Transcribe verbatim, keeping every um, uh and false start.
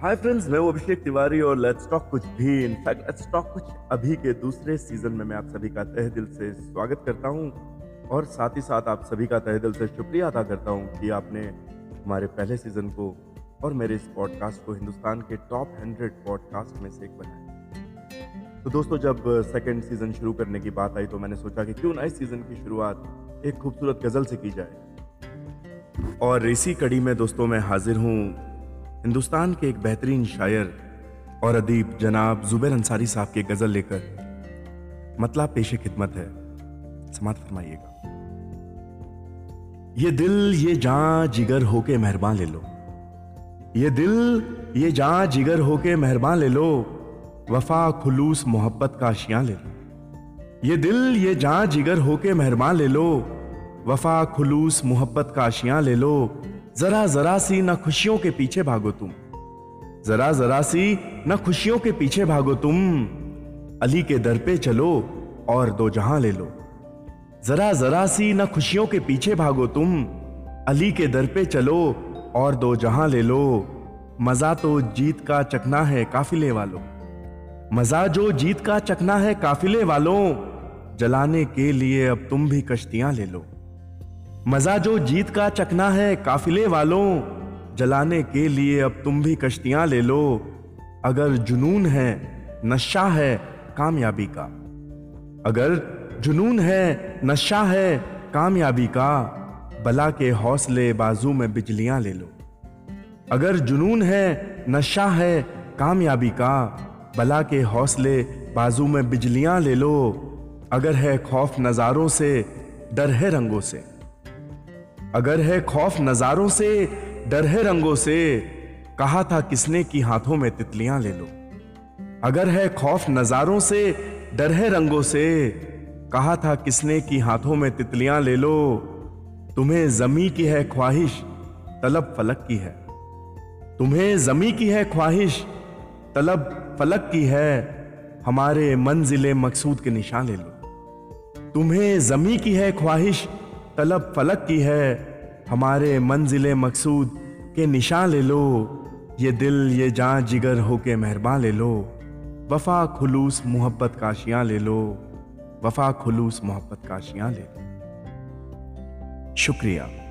Hi friends, मैं हूं अभिषेक तिवारी और लेट्स टॉक कुछ भी, इनफैक्ट लेट्स टॉक कुछ अभी के दूसरे सीजन में मैं आप सभी का तहे दिल से स्वागत करता हूं और साथ ही साथ आप सभी का तहे दिल से शुक्रिया अदा करता हूं कि आपने हमारे पहले सीजन को और मेरे इस पॉडकास्ट को हिंदुस्तान के टॉप हंड्रेड पॉडकास्ट में से एक बनाया। तो दोस्तों, जब सेकेंड सीजन शुरू करने की बात आई तो मैंने सोचा कि क्यों ना इस सीजन की शुरुआत एक खूबसूरत गज़ल से की जाए, और इसी कड़ी में दोस्तों मैं हाजिर हूँ हिंदुस्तान के एक बेहतरीन शायर और अदीब जनाब जुबैर अंसारी साहब की गज़ल लेकर। मतलब पेशे खिदमत है, समात फरमाइएगा। ये दिल ये जान जिगर होके मेहरबान ले लो, ये दिल ये जान जिगर होके मेहरबान ले लो, वफा खुलूस मोहब्बत का आशियाँ ले लो। ये दिल ये जान जिगर होके मेहरबान ले लो, वफा खुलूस मोहब्बत का आशियाँ ले लो। जरा जरा सी ना खुशियों के पीछे भागो तुम, जरा जरा सी ना खुशियों के पीछे भागो तुम, अली के दर पे चलो और दो जहां ले लो। जरा जरा सी ना खुशियों के पीछे भागो तुम, अली के दर पे चलो और दो जहां ले लो। मजा तो जीत का चखना है काफिले वालों, मजा जो जीत का चखना है काफिले वालों, जलाने के लिए अब तुम भी कश्तियां ले लो। मज़ा जो जीत का चखना है काफिले वालों, जलाने के लिए अब तुम भी कश्तियां ले लो। अगर जुनून है नशा है कामयाबी का, अगर जुनून है नशा है कामयाबी का, बला के हौसले बाजू में बिजलियां ले लो। अगर जुनून है नशा है कामयाबी का, बला के हौसले बाजू में बिजलियां ले लो। अगर है खौफ नज़ारों से डर है रंगों से, अगर है खौफ नज़ारों से डर है रंगों से, कहा था किसने कि हाथों में तितलियां ले लो। अगर है खौफ नज़ारों से डर है रंगों से, कहा था किसने कि हाथों में तितलियां ले लो। तुम्हें ज़मी की है ख्वाहिश तलब फलक की है, तुम्हें ज़मी की है ख्वाहिश तलब फलक की है, हमारे मंजिले मकसूद के निशान ले लो। तुम्हें ज़मी की है ख्वाहिश तलब फलक की है, हमारे मंजिले मकसूद के निशान ले लो। ये दिल ये जान जिगर होके मेहरबान ले लो, वफा खुलूस मोहब्बत का आशियाँ ले लो, वफा खुलूस मोहब्बत का आशियाँ ले लो। शुक्रिया।